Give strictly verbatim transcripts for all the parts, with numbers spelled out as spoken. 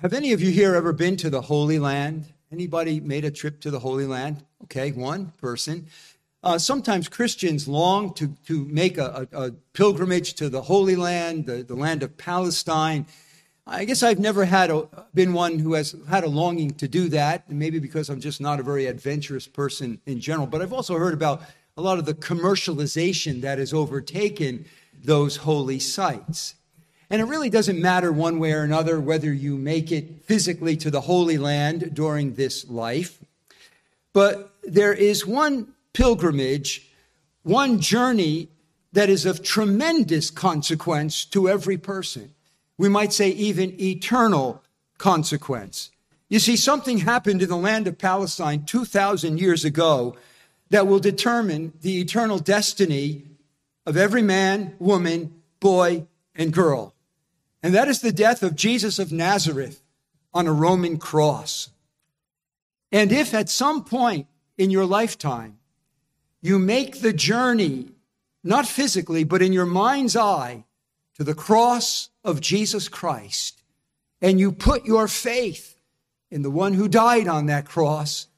Have any of you here ever been to the Holy Land? Anybody made a trip to the Holy Land? Okay, one person. Uh, sometimes Christians long to, to make a, a, a pilgrimage to the Holy Land, the, the land of Palestine. I guess I've never had a, been one who has had a longing to do that, and maybe because I'm just not a very adventurous person in general. But I've also heard about a lot of the commercialization that has overtaken those holy sites. And it really doesn't matter one way or another whether you make it physically to the Holy Land during this life. But there is one pilgrimage, one journey that is of tremendous consequence to every person. We might say even eternal consequence. You see, something happened in the land of Palestine two thousand years ago that will determine the eternal destiny of every man, woman, boy, and girl. And that is the death of Jesus of Nazareth on a Roman cross. And if at some point in your lifetime you make the journey, not physically, but in your mind's eye, to the cross of Jesus Christ, and you put your faith in the one who died on that cross,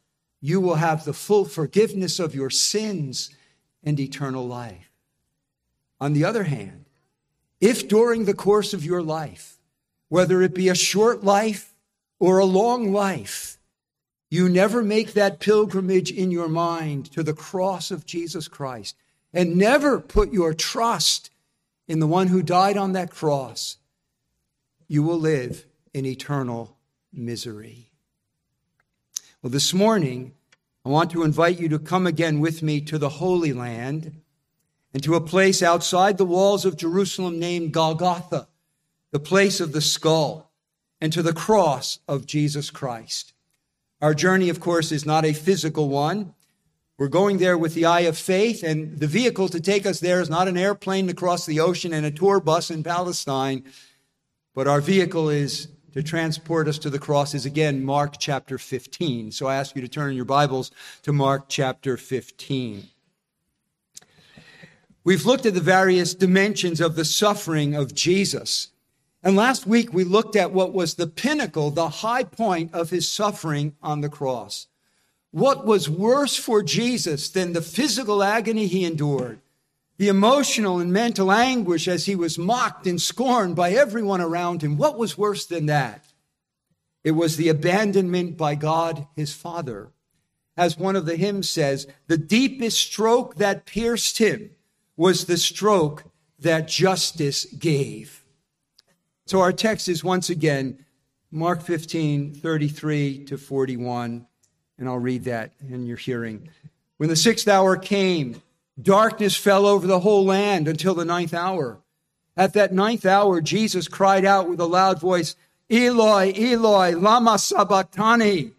you will have the full forgiveness of your sins and eternal life. On the other hand, if during the course of your life, whether it be a short life or a long life, you never make that pilgrimage in your mind to the cross of Jesus Christ and never put your trust in the one who died on that cross, you will live in eternal misery. Well, this morning, I want to invite you to come again with me to the Holy Land and to a place outside the walls of Jerusalem named Golgotha, the place of the skull, and to the cross of Jesus Christ. Our journey, of course, is not a physical one. We're going there with the eye of faith, and the vehicle to take us there is not an airplane across the ocean and a tour bus in Palestine, but our vehicle is to transport us to the cross is, again, Mark chapter fifteen. So I ask you to turn in your Bibles to Mark chapter fifteen. We've looked at the various dimensions of the suffering of Jesus. And last week, we looked at what was the pinnacle, the high point of his suffering on the cross. What was worse for Jesus than the physical agony he endured, the emotional and mental anguish as he was mocked and scorned by everyone around him? What was worse than that? It was the abandonment by God, his Father. As one of the hymns says, the deepest stroke that pierced him was the stroke that justice gave. So our text is once again, Mark fifteen, thirty-three to forty-one. And I'll read that in your hearing. When the sixth hour came, darkness fell over the whole land until the ninth hour. At that ninth hour, Jesus cried out with a loud voice, Eloi, Eloi, lama sabachthani,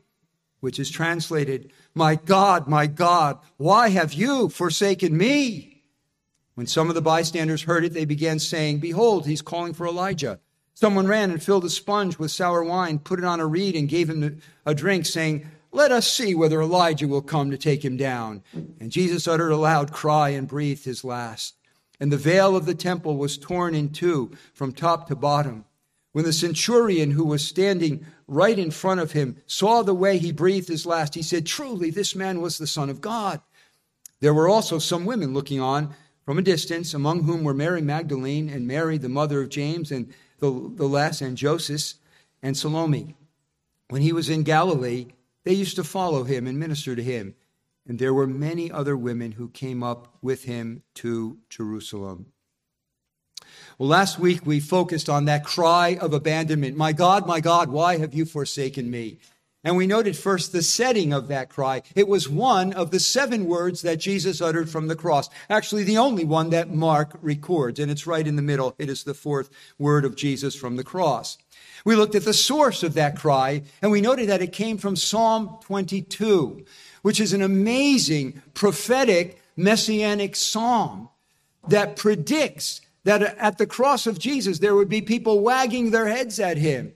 which is translated, my God, my God, why have you forsaken me? When some of the bystanders heard it, they began saying, behold, he's calling for Elijah. Someone ran and filled a sponge with sour wine, put it on a reed and gave him a drink, saying, let us see whether Elijah will come to take him down. And Jesus uttered a loud cry and breathed his last. And the veil of the temple was torn in two from top to bottom. When the centurion who was standing right in front of him saw the way he breathed his last, he said, truly, this man was the Son of God. There were also some women looking on from a distance, among whom were Mary Magdalene and Mary, the mother of James, and the, the less, and Joseph, and Salome. When he was in Galilee, they used to follow him and minister to him. And there were many other women who came up with him to Jerusalem. Well, last week we focused on that cry of abandonment. My God, my God, why have you forsaken me? And we noted first the setting of that cry. It was one of the seven words that Jesus uttered from the cross. Actually, the only one that Mark records. And it's right in the middle. It is the fourth word of Jesus from the cross. We looked at the source of that cry, and we noted that it came from Psalm twenty-two, which is an amazing prophetic messianic psalm that predicts that at the cross of Jesus, there would be people wagging their heads at him.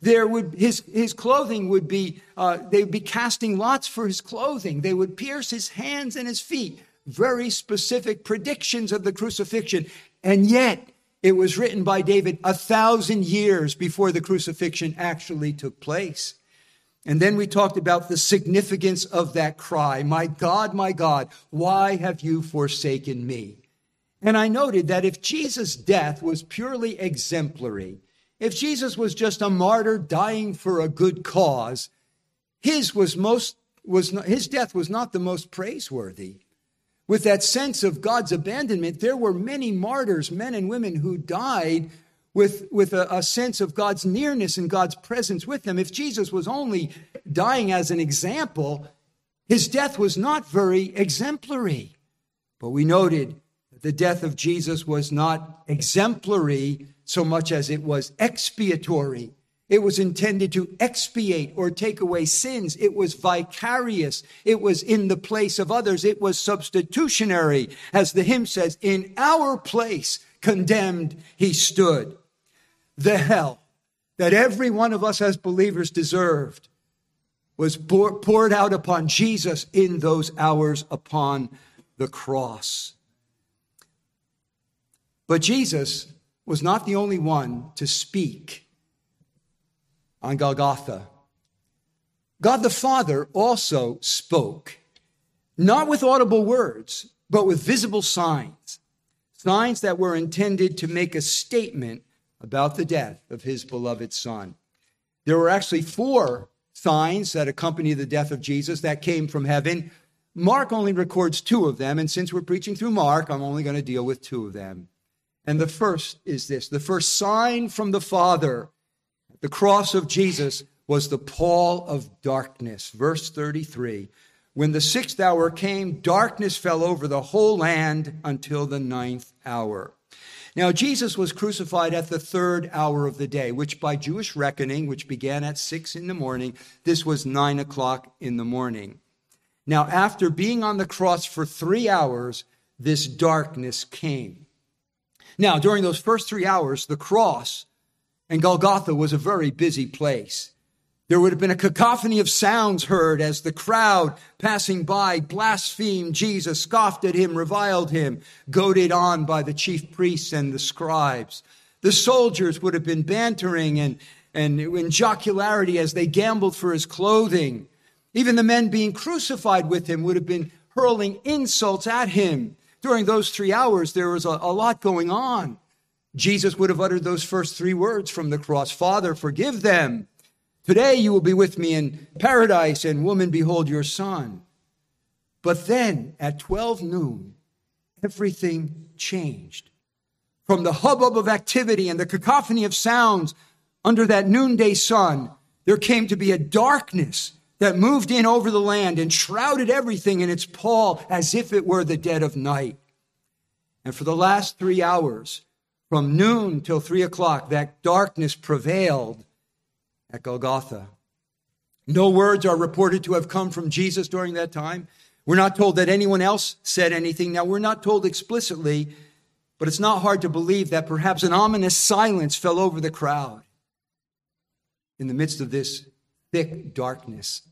There would his his clothing would be, uh, they would be casting lots for his clothing. They would pierce his hands and his feet. Very specific predictions of the crucifixion. And yet, It was written by David a thousand years before the crucifixion actually took place. And then we talked about the significance of that cry, "My God, my God, why have you forsaken me?" And I noted that if Jesus' death was purely exemplary, if Jesus was just a martyr dying for a good cause, his was most was not, his death was not the most praiseworthy. With that sense of God's abandonment, there were many martyrs, men and women who died with, with a, a sense of God's nearness and God's presence with them. If Jesus was only dying as an example, his death was not very exemplary. But we noted that the death of Jesus was not exemplary so much as it was expiatory. It was intended to expiate or take away sins. It was vicarious. It was in the place of others. It was substitutionary. As the hymn says, in our place, condemned, he stood. The hell that every one of us as believers deserved was poured out upon Jesus in those hours upon the cross. But Jesus was not the only one to speak on Golgotha. God the Father also spoke, not with audible words, but with visible signs, signs that were intended to make a statement about the death of his beloved Son. There were actually four signs that accompany the death of Jesus that came from heaven. Mark only records two of them, and since we're preaching through Mark, I'm only going to deal with two of them. And the first is this, the first sign from the Father. The cross of Jesus was the pall of darkness. Verse thirty-three, when the sixth hour came, darkness fell over the whole land until the ninth hour. Now, Jesus was crucified at the third hour of the day, which by Jewish reckoning, which began at six in the morning, this was nine o'clock in the morning. Now, after being on the cross for three hours, this darkness came. Now, during those first three hours, the cross and Golgotha was a very busy place. There would have been a cacophony of sounds heard as the crowd passing by blasphemed Jesus, scoffed at him, reviled him, goaded on by the chief priests and the scribes. The soldiers would have been bantering and, and in jocularity as they gambled for his clothing. Even the men being crucified with him would have been hurling insults at him. During those three hours, there was a, a lot going on. Jesus would have uttered those first three words from the cross, "Father, forgive them. Today you will be with me in paradise, and woman, behold your son." But then at twelve noon, everything changed. From the hubbub of activity and the cacophony of sounds under that noonday sun, there came to be a darkness that moved in over the land and shrouded everything in its pall as if it were the dead of night. And for the last three hours, from noon till three o'clock, that darkness prevailed at Golgotha. No words are reported to have come from Jesus during that time. We're not told that anyone else said anything. Now, we're not told explicitly, but it's not hard to believe that perhaps an ominous silence fell over the crowd in the midst of this thick darkness.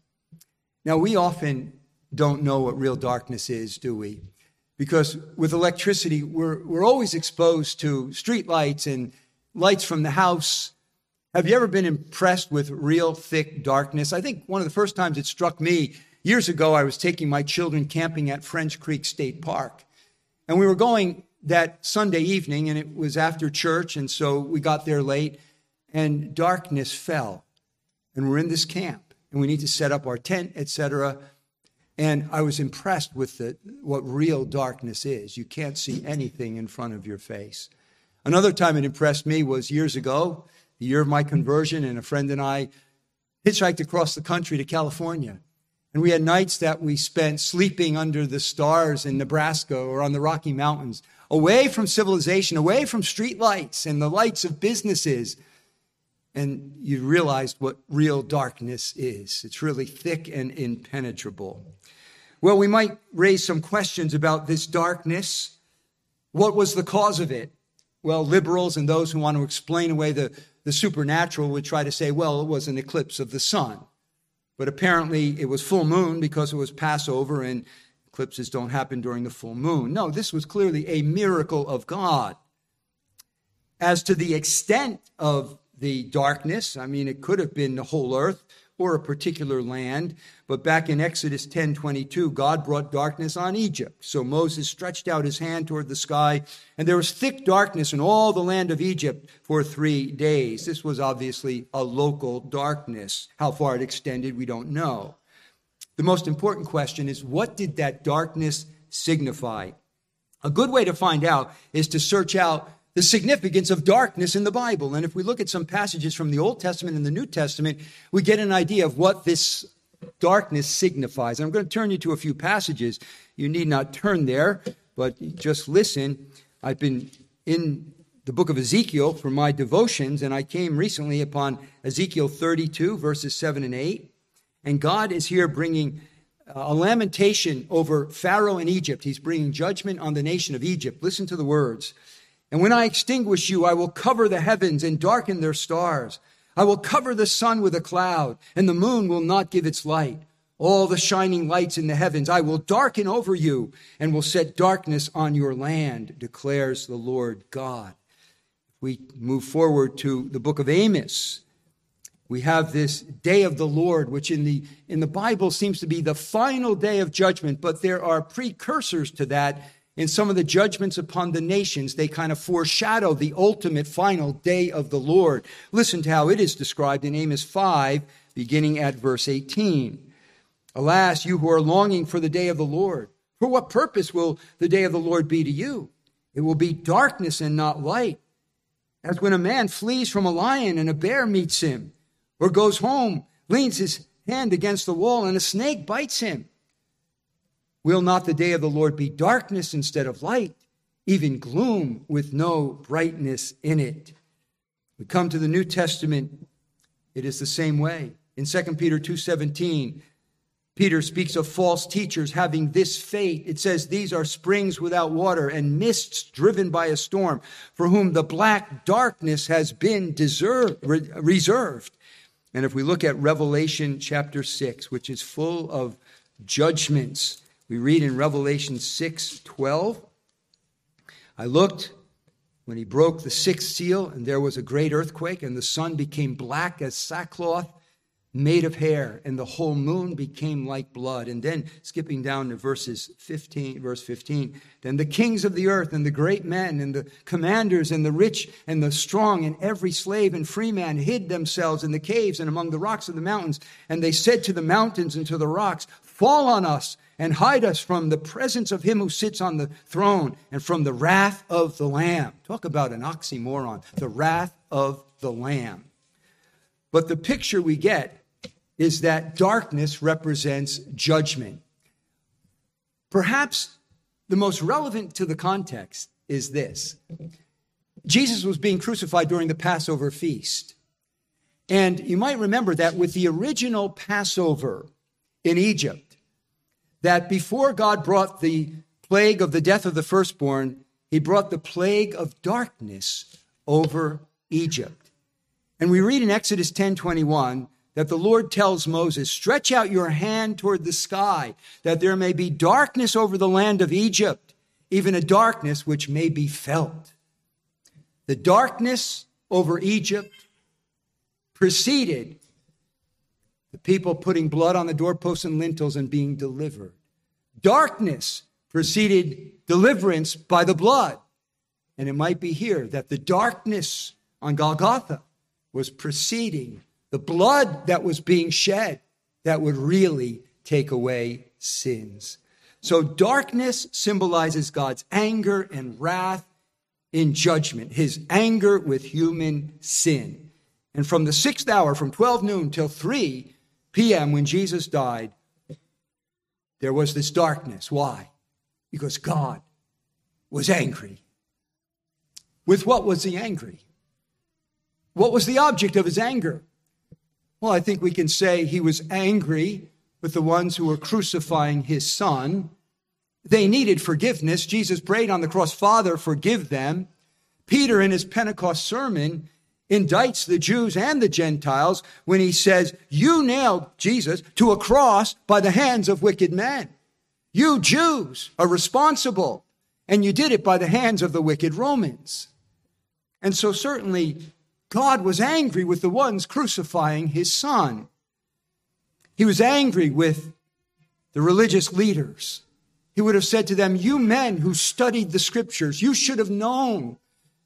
Now, we often don't know what real darkness is, do we? Because with electricity, we're, we're always exposed to street lights and lights from the house. Have you ever been impressed with real thick darkness? I think one of the first times it struck me, years ago, I was taking my children camping at French Creek State Park. And we were going that Sunday evening, and it was after church, and so we got there late, and darkness fell. And we're in this camp, and we need to set up our tent, et cetera, and I was impressed with the, what real darkness is. You can't see anything in front of your face. Another time it impressed me was years ago, the year of my conversion, and a friend and I hitchhiked across the country to California. And we had nights that we spent sleeping under the stars in Nebraska or on the Rocky Mountains, away from civilization, away from streetlights and the lights of businesses. And you realized what real darkness is. It's really thick and impenetrable. Well, we might raise some questions about this darkness. What was the cause of it? Well, liberals and those who want to explain away the, the supernatural would try to say, well, it was an eclipse of the sun. But apparently it was full moon because it was Passover and eclipses don't happen during the full moon. No, this was clearly a miracle of God. As to the extent of the darkness, I mean, it could have been the whole earth or a particular land. But back in Exodus ten twenty-two, God brought darkness on Egypt. So Moses stretched out his hand toward the sky, and there was thick darkness in all the land of Egypt for three days. This was obviously a local darkness. How far it extended, we don't know. The most important question is, what did that darkness signify? A good way to find out is to search out the significance of darkness in the Bible. And if we look at some passages from the Old Testament and the New Testament, we get an idea of what this darkness signifies. And I'm going to turn you to a few passages. You need not turn there, but just listen. I've been in the book of Ezekiel for my devotions, and I came recently upon Ezekiel thirty-two, verses seven and eight. And God is here bringing a lamentation over Pharaoh and Egypt. He's bringing judgment on the nation of Egypt. Listen to the words. "And when I extinguish you, I will cover the heavens and darken their stars. I will cover the sun with a cloud, and the moon will not give its light. All the shining lights in the heavens I will darken over you, and will set darkness on your land, declares the Lord God." If we move forward to the book of Amos, we have this day of the Lord, which in the in the Bible seems to be the final day of judgment, but there are precursors to that. In some of the judgments upon the nations, they kind of foreshadow the ultimate final day of the Lord. Listen to how it is described in Amos five, beginning at verse eighteen. "Alas, you who are longing for the day of the Lord, for what purpose will the day of the Lord be to you? It will be darkness and not light, as when a man flees from a lion and a bear meets him, or goes home, leans his hand against the wall, and a snake bites him. Will not the day of the Lord be darkness instead of light, even gloom with no brightness in it?" We come to the New Testament. It is the same way. In Second Peter two seventeen, Peter speaks of false teachers having this fate. It says, "These are springs without water and mists driven by a storm, for whom the black darkness has been deserved, reserved." And if we look at Revelation chapter six, which is full of judgments, we read in Revelation six twelve, "I looked when he broke the sixth seal, and there was a great earthquake, and the sun became black as sackcloth made of hair, and the whole moon became like blood." And then skipping down to verses fifteen, verse fifteen, "Then the kings of the earth and the great men and the commanders and the rich and the strong and every slave and free man hid themselves in the caves and among the rocks of the mountains. And they said to the mountains and to the rocks, 'Fall on us and hide us from the presence of him who sits on the throne and from the wrath of the Lamb.'" Talk about an oxymoron, the wrath of the Lamb. But the picture we get is that darkness represents judgment. Perhaps the most relevant to the context is this. Jesus was being crucified during the Passover feast. And you might remember that with the original Passover in Egypt, that before God brought the plague of the death of the firstborn, he brought the plague of darkness over Egypt. And we read in Exodus ten twenty-one, that the Lord tells Moses, "Stretch out your hand toward the sky, that there may be darkness over the land of Egypt, even a darkness which may be felt." The darkness over Egypt preceded the people putting blood on the doorposts and lintels and being delivered. Darkness preceded deliverance by the blood. And it might be here that the darkness on Golgotha was preceding the blood that was being shed that would really take away sins. So darkness symbolizes God's anger and wrath in judgment, his anger with human sin. And from the sixth hour, from twelve noon till three p.m. when Jesus died, there was this darkness. Why? Because God was angry. With what was he angry? What was the object of his anger? Well, I think we can say he was angry with the ones who were crucifying his son. They needed forgiveness. Jesus prayed on the cross, "Father, forgive them." Peter, in his Pentecost sermon, indicts the Jews and the Gentiles when he says, "You nailed Jesus to a cross by the hands of wicked men. You Jews are responsible, and you did it by the hands of the wicked Romans." And so certainly God was angry with the ones crucifying his son. He was angry with the religious leaders. He would have said to them, you men who studied the scriptures, you should have known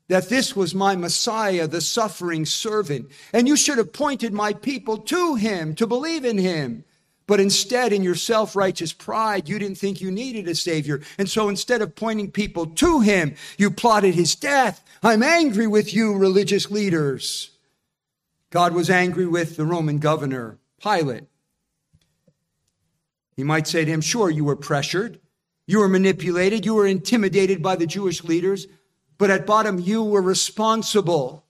that this was my Messiah, the suffering servant. And you should have pointed my people to him, to believe in him. But instead, in your self-righteous pride, you didn't think you needed a Savior. And so instead of pointing people to him, you plotted his death. I'm angry with you, religious leaders. God was angry with the Roman governor, Pilate. He might say to him, sure, you were pressured. You were manipulated. You were intimidated by the Jewish leaders. But at bottom, you were responsible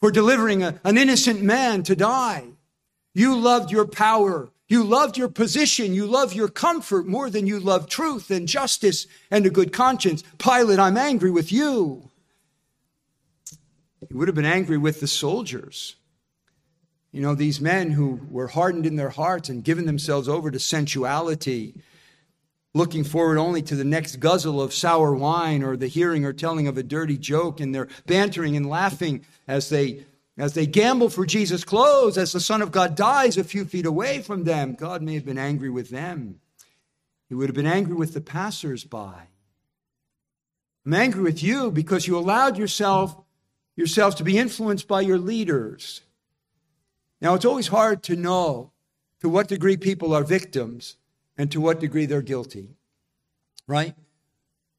for delivering a, an innocent man to die. You loved your power. You loved your position. You loved your comfort more than you loved truth and justice and a good conscience. Pilate, I'm angry with you. He would have been angry with the soldiers. You know, these men who were hardened in their hearts and given themselves over to sensuality, looking forward only to the next guzzle of sour wine or the hearing or telling of a dirty joke, and they're bantering and laughing as they As they gamble for Jesus' clothes, as the Son of God dies a few feet away from them, God may have been angry with them. He would have been angry with the passers-by. I'm angry with you because you allowed yourself, yourselves to be influenced by your leaders. Now, it's always hard to know to what degree people are victims and to what degree they're guilty, right?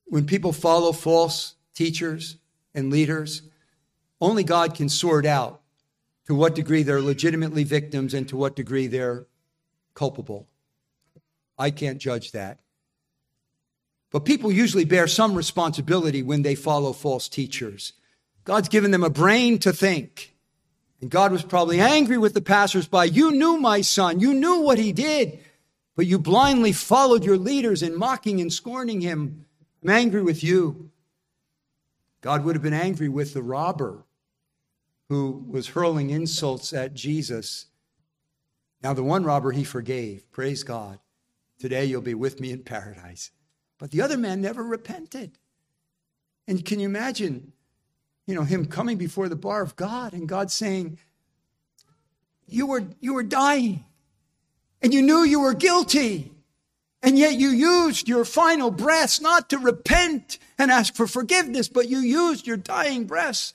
When people follow false teachers and leaders, only God can sort out to what degree they're legitimately victims and to what degree they're culpable. I can't judge that. But people usually bear some responsibility when they follow false teachers. God's given them a brain to think. And God was probably angry with the passersby. You knew my son. You knew what he did. But you blindly followed your leaders in mocking and scorning him. I'm angry with you. God would have been angry with the robber who was hurling insults at Jesus. Now, the one robber he forgave. Praise God. Today you'll be with me in paradise. But the other man never repented. And can you imagine, you know, him coming before the bar of God and God saying, you were, you were dying and you knew you were guilty. And yet you used your final breaths not to repent and ask for forgiveness, but you used your dying breaths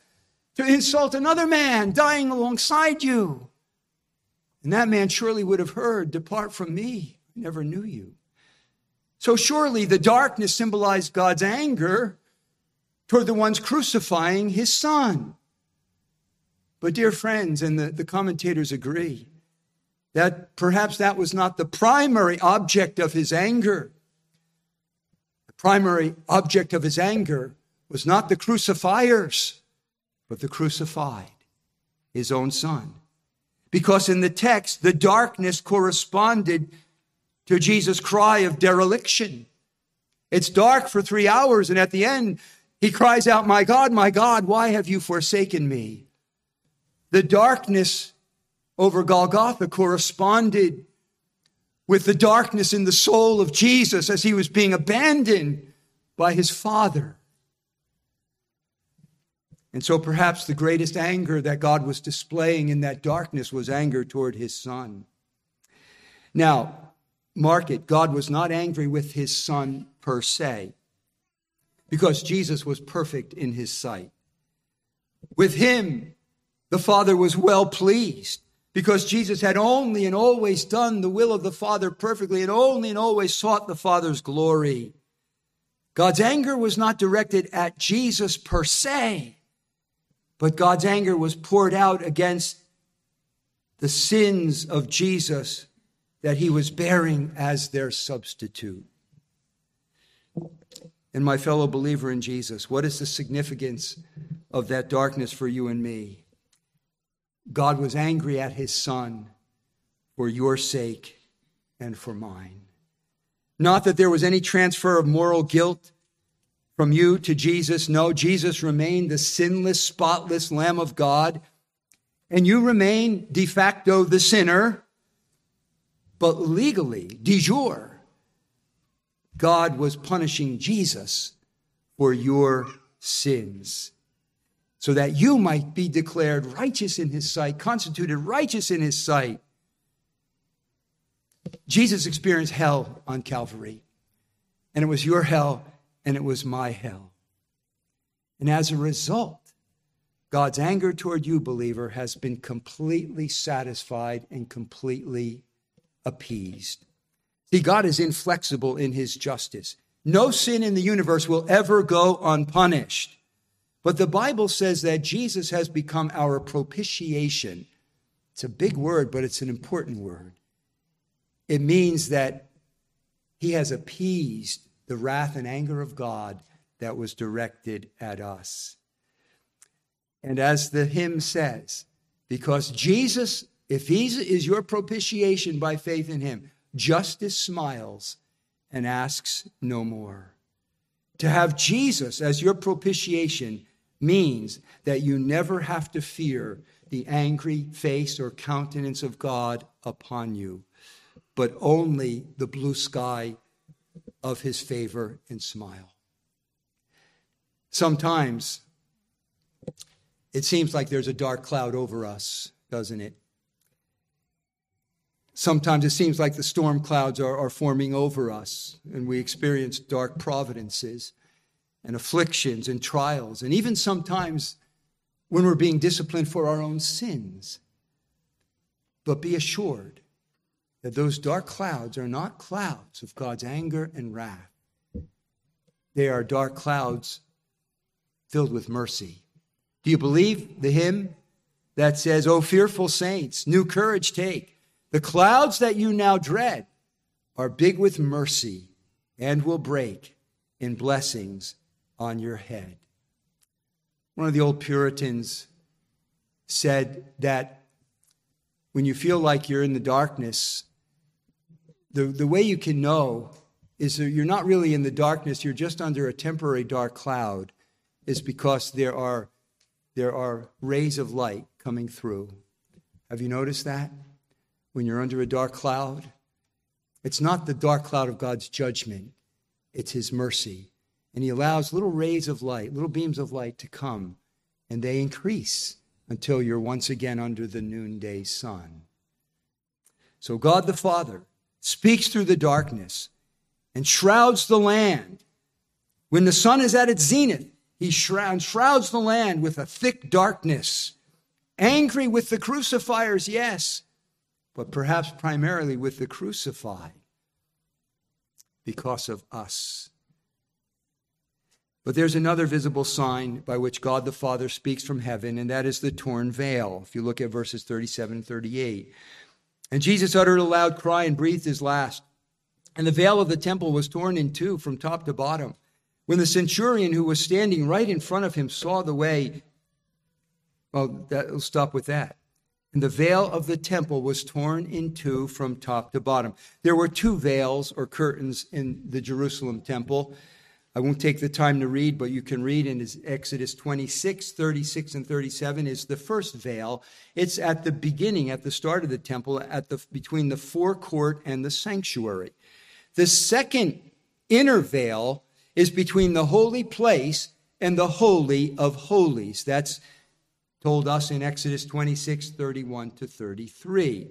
to insult another man dying alongside you. And that man surely would have heard, depart from me, I never knew you. So surely the darkness symbolized God's anger toward the ones crucifying his son. But dear friends, and the, the commentators agree, that perhaps that was not the primary object of his anger. The primary object of his anger was not the crucifiers, but the crucified, his own son. Because in the text, the darkness corresponded to Jesus' cry of dereliction. It's dark for three hours, and at the end, he cries out, my God, my God, why have you forsaken me? The darkness over Golgotha corresponded with the darkness in the soul of Jesus as he was being abandoned by his Father. And so perhaps the greatest anger that God was displaying in that darkness was anger toward his son. Now, mark it, God was not angry with his son per se, because Jesus was perfect in his sight. With him, the Father was well pleased, because Jesus had only and always done the will of the Father perfectly and only and always sought the Father's glory. God's anger was not directed at Jesus per se, but God's anger was poured out against the sins of Jesus that he was bearing as their substitute. And my fellow believer in Jesus, what is the significance of that darkness for you and me? God was angry at his son for your sake and for mine. Not that there was any transfer of moral guilt from you to Jesus. No, Jesus remained the sinless, spotless Lamb of God. And you remain de facto the sinner. But legally, de jure, God was punishing Jesus for your sins. so that you might be declared righteous in his sight, constituted righteous in his sight. Jesus experienced hell on Calvary, and it was your hell, and it was my hell. And as a result, God's anger toward you, believer, has been completely satisfied and completely appeased. See, God is inflexible in his justice. No sin in the universe will ever go unpunished. But the Bible says that Jesus has become our propitiation. It's a big word, but it's an important word. It means that he has appeased the wrath and anger of God that was directed at us. And as the hymn says, because Jesus, if he is your propitiation by faith in him, justice smiles and asks no more. To have Jesus as your propitiation means that you never have to fear the angry face or countenance of God upon you, but only the blue sky of his favor and smile. Sometimes it seems like there's a dark cloud over us, doesn't it? Sometimes it seems like the storm clouds are, are forming over us, and we experience dark providences and afflictions and trials, and even sometimes when we're being disciplined for our own sins. But be assured that those dark clouds are not clouds of God's anger and wrath. They are dark clouds filled with mercy. Do you believe the hymn that says, "O fearful saints, new courage take. The clouds that you now dread are big with mercy and will break in blessings on your head." One of the old Puritans said that when you feel like you're in the darkness, the, the way you can know is that you're not really in the darkness, you're just under a temporary dark cloud, is because there are There are rays of light coming through. Have you noticed that? When you're under a dark cloud, it's not the dark cloud of God's judgment. It's his mercy. And he allows little rays of light, little beams of light to come, and they increase until you're once again under the noonday sun. So God the Father speaks through the darkness and shrouds the land. When the sun is at its zenith, he shrouds the land with a thick darkness, angry with the crucifiers, yes, but perhaps primarily with the crucified because of us. But there's another visible sign by which God the Father speaks from heaven, and that is the torn veil. If you look at verses thirty-seven and thirty-eight, and Jesus uttered a loud cry and breathed his last, and the veil of the temple was torn in two from top to bottom. When the centurion who was standing right in front of him saw the way, well, that'll stop with that. And the veil of the temple was torn in two from top to bottom. There were two veils or curtains in the Jerusalem temple. I won't take the time to read, but you can read in Exodus twenty-six, thirty-six, and thirty-seven is the first veil. It's at the beginning, at the start of the temple, at the between the forecourt and the sanctuary. The second inner veil is between the holy place and the holy of holies. That's told us in Exodus twenty-six, thirty-one to thirty-three.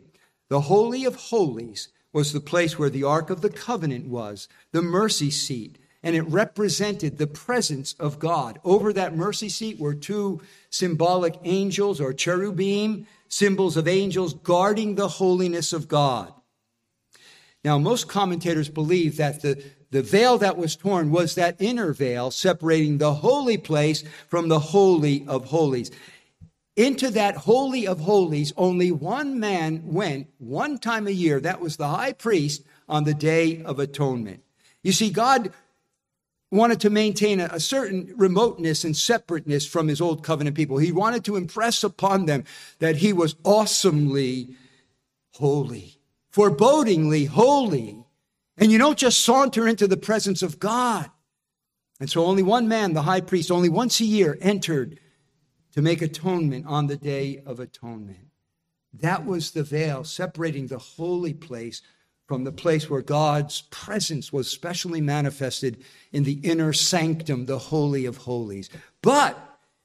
The holy of holies was the place where the Ark of the Covenant was, the mercy seat, and it represented the presence of God. Over that mercy seat were two symbolic angels or cherubim, symbols of angels guarding the holiness of God. Now, most commentators believe that the The veil that was torn was that inner veil separating the holy place from the holy of holies. Into that holy of holies, only one man went one time a year. That was the high priest on the Day of Atonement. You see, God wanted to maintain a, a certain remoteness and separateness from his old covenant people. He wanted to impress upon them that he was awesomely holy, forebodingly holy. And you don't just saunter into the presence of God. And so only one man, the high priest, only once a year entered to make atonement on the Day of Atonement. That was the veil separating the holy place from the place where God's presence was specially manifested in the inner sanctum, the holy of holies. But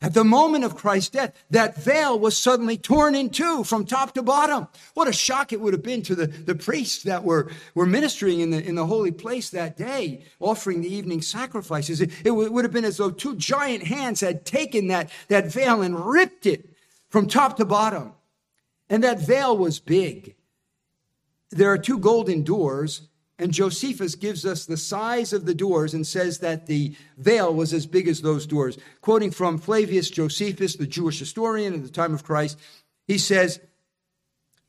At the moment of Christ's death, that veil was suddenly torn in two from top to bottom. What a shock it would have been to the, the priests that were, were ministering in the, in the holy place that day, offering the evening sacrifices. It, it would have been as though two giant hands had taken that, that veil and ripped it from top to bottom. And that veil was big. There are two golden doors, and Josephus gives us the size of the doors and says that the veil was as big as those doors. Quoting from Flavius Josephus, the Jewish historian at the time of Christ, he says,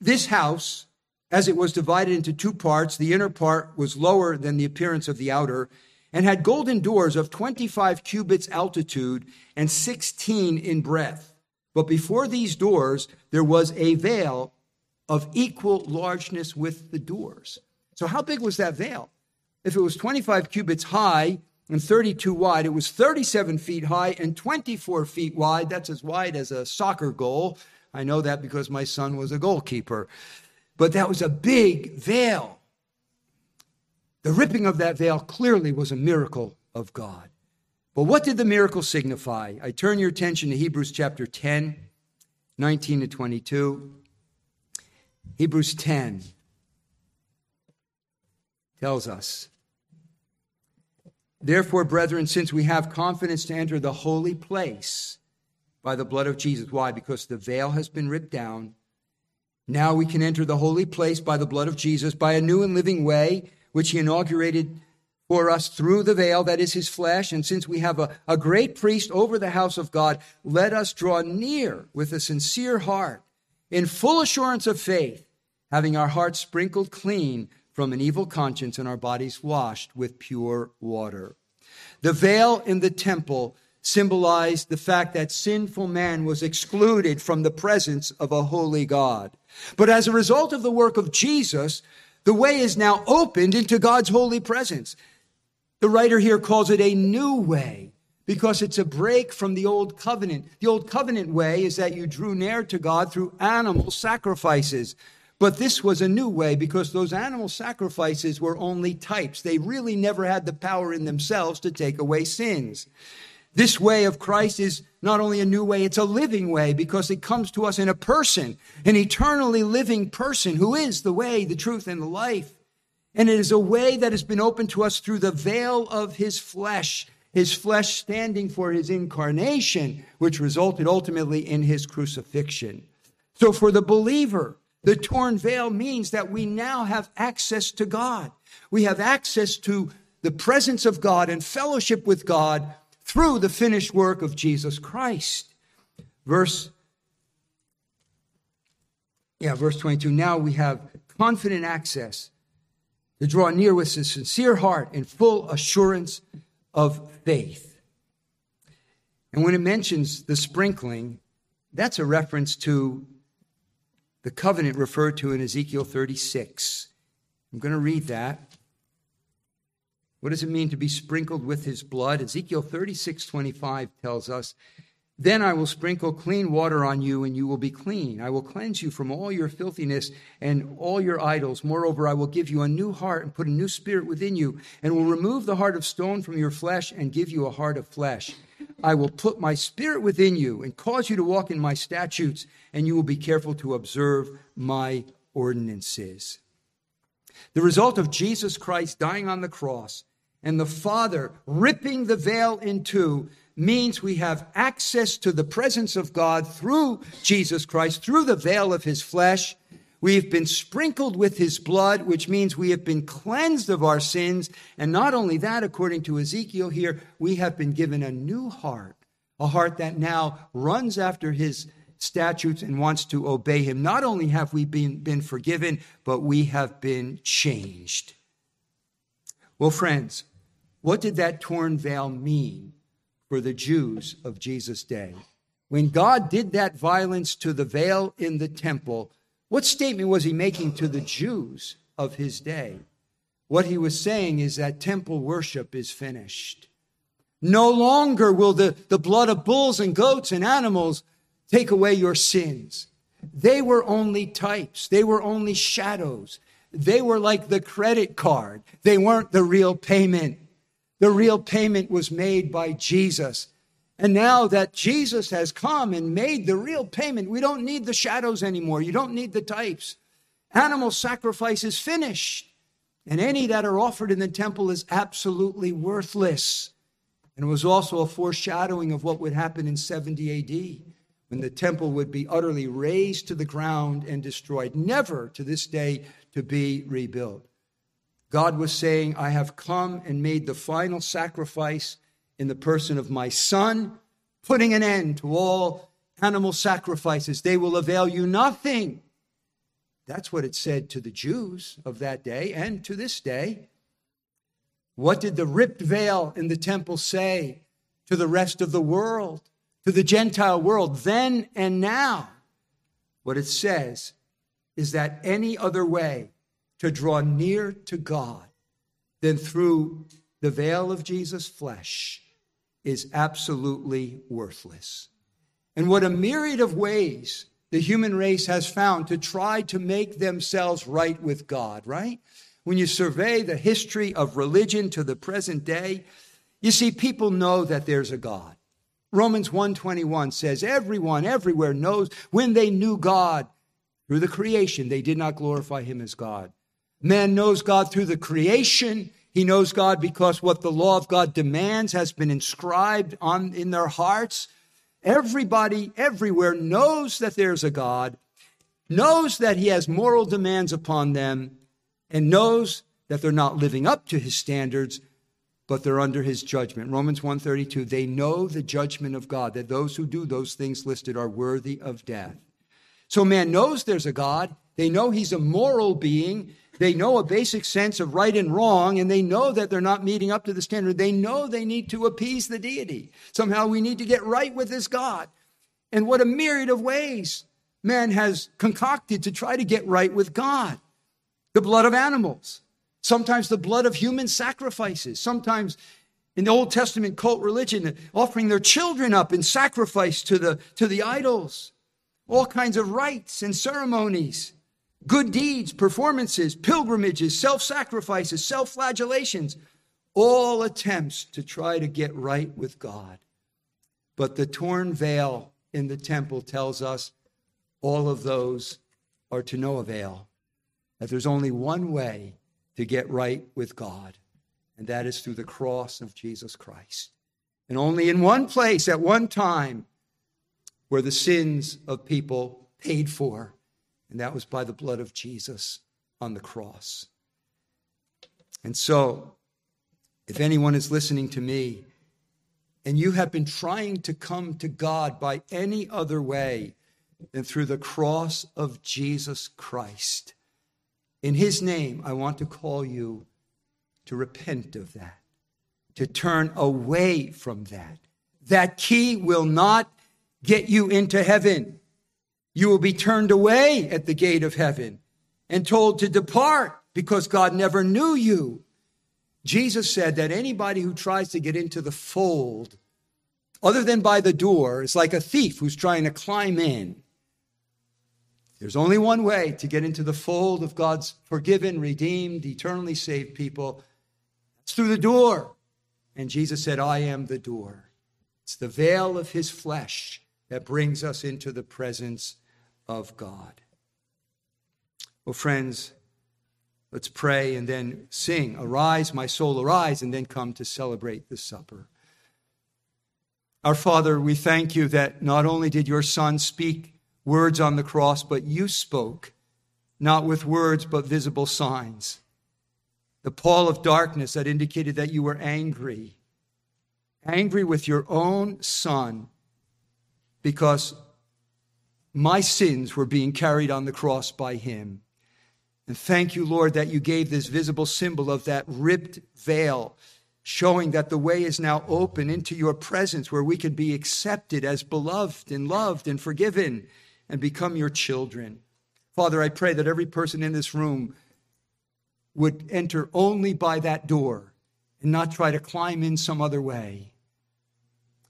"This house, as it was divided into two parts, the inner part was lower than the appearance of the outer, and had golden doors of twenty-five cubits altitude and sixteen in breadth. But before these doors, there was a veil of equal largeness with the doors." So how big was that veil? If it was twenty-five cubits high and thirty-two wide, it was thirty-seven feet high and twenty-four feet wide. That's as wide as a soccer goal. I know that because my son was a goalkeeper. But that was a big veil. The ripping of that veil clearly was a miracle of God. But what did the miracle signify? I turn your attention to Hebrews chapter ten, nineteen to twenty-two. Hebrews ten tells us, "Therefore, brethren, since we have confidence to enter the holy place by the blood of Jesus." Why? Because the veil has been ripped down. Now we can enter the holy place by the blood of Jesus, by a new and living way, which he inaugurated for us through the veil, that is his flesh. And since we have a, a great priest over the house of God, let us draw near with a sincere heart, in full assurance of faith, having our hearts sprinkled clean from an evil conscience and our bodies washed with pure water. The veil in the temple symbolized the fact that sinful man was excluded from the presence of a holy God. But as a result of the work of Jesus, the way is now opened into God's holy presence. The writer here calls it a new way, because it's a break from the old covenant. The old covenant way is that you drew near to God through animal sacrifices. But this was a new way, because those animal sacrifices were only types. They really never had the power in themselves to take away sins. This way of Christ is not only a new way, it's a living way, because it comes to us in a person, an eternally living person who is the way, the truth, and the life. And it is a way that has been opened to us through the veil of his flesh, his flesh standing for his incarnation, which resulted ultimately in his crucifixion. So for the believer, the torn veil means that we now have access to God. We have access to the presence of God and fellowship with God through the finished work of Jesus Christ. Verse, yeah, verse twenty-two, "Now we have confident access to draw near with a sincere heart in full assurance of faith." And when it mentions the sprinkling, that's a reference to the covenant referred to in Ezekiel thirty-six. I'm going to read that. What does it mean to be sprinkled with his blood? Ezekiel thirty-six twenty-five tells us, "Then I will sprinkle clean water on you, and you will be clean. I will cleanse you from all your filthiness and all your idols. Moreover, I will give you a new heart and put a new spirit within you, and will remove the heart of stone from your flesh and give you a heart of flesh. I will put my spirit within you and cause you to walk in my statutes, and you will be careful to observe my ordinances." The result of Jesus Christ dying on the cross and the Father ripping the veil in two means we have access to the presence of God through Jesus Christ, through the veil of his flesh. We have been sprinkled with his blood, which means we have been cleansed of our sins. And not only that, according to Ezekiel here, we have been given a new heart, a heart that now runs after his statutes and wants to obey him. Not only have we been, been forgiven, but we have been changed. Well, friends, what did that torn veil mean for the Jews of Jesus' day? When God did that violence to the veil in the temple, what statement was he making to the Jews of his day? What he was saying is that temple worship is finished. No longer will the, the blood of bulls and goats and animals take away your sins. They were only types. They were only shadows. They were like the credit card. They weren't the real payment. The real payment was made by Jesus. And now that Jesus has come and made the real payment, we don't need the shadows anymore. You don't need the types. Animal sacrifice is finished. And any that are offered in the temple is absolutely worthless. And it was also a foreshadowing of what would happen in seventy A D, when the temple would be utterly razed to the ground and destroyed, never to this day to be rebuilt. God was saying, I have come and made the final sacrifice in the person of my son, putting an end to all animal sacrifices. They will avail you nothing. That's what it said to the Jews of that day and to this day. What did the ripped veil in the temple say to the rest of the world, to the Gentile world, then and now? What it says is that any other way to draw near to God than through the veil of Jesus' flesh is absolutely worthless. And what a myriad of ways the human race has found to try to make themselves right with God, right? When you survey the history of religion to the present day, you see people know that there's a God. Romans one twenty-one says, everyone, everywhere knows when they knew God through the creation, they did not glorify him as God. Man knows God through the creation. He knows God because what the law of God demands has been inscribed on in their hearts. Everybody, everywhere knows that there's a God, knows that he has moral demands upon them, and knows that they're not living up to his standards, but they're under his judgment. Romans one thirty-two, they know the judgment of God, that those who do those things listed are worthy of death. So man knows there's a God. They know he's a moral being. They know a basic sense of right and wrong, and they know that they're not meeting up to the standard. They know they need to appease the deity. Somehow we need to get right with this God. And what a myriad of ways man has concocted to try to get right with God. The blood of animals, sometimes the blood of human sacrifices, sometimes in the Old Testament cult religion, offering their children up in sacrifice to the, to the idols. All kinds of rites and ceremonies, good deeds, performances, pilgrimages, self-sacrifices, self-flagellations, all attempts to try to get right with God. But the torn veil in the temple tells us all of those are to no avail, that there's only one way to get right with God, and that is through the cross of Jesus Christ. And only in one place at one time were the sins of people paid for, and that was by the blood of Jesus on the cross. And so, if anyone is listening to me, and you have been trying to come to God by any other way than through the cross of Jesus Christ, in his name, I want to call you to repent of that, to turn away from that. That key will not get you into heaven. You will be turned away at the gate of heaven and told to depart because God never knew you. Jesus said that anybody who tries to get into the fold other than by the door is like a thief who's trying to climb in. There's only one way to get into the fold of God's forgiven, redeemed, eternally saved people. It's through the door. And Jesus said, I am the door. It's the veil of his flesh that brings us into the presence of God. Well, friends, let's pray and then sing, Arise, my soul, arise, and then come to celebrate the supper. Our Father, we thank you that not only did your Son speak words on the cross, but you spoke, not with words, but visible signs. The pall of darkness that indicated that you were angry, angry with your own Son, because my sins were being carried on the cross by him. And thank you, Lord, that you gave this visible symbol of that ripped veil, showing that the way is now open into your presence where we can be accepted as beloved and loved and forgiven and become your children. Father, I pray that every person in this room would enter only by that door and not try to climb in some other way.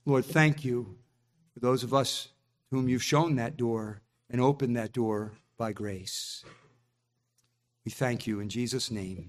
Lord, thank you for those of us whom you've shown that door and opened that door by grace. We thank you in Jesus' name.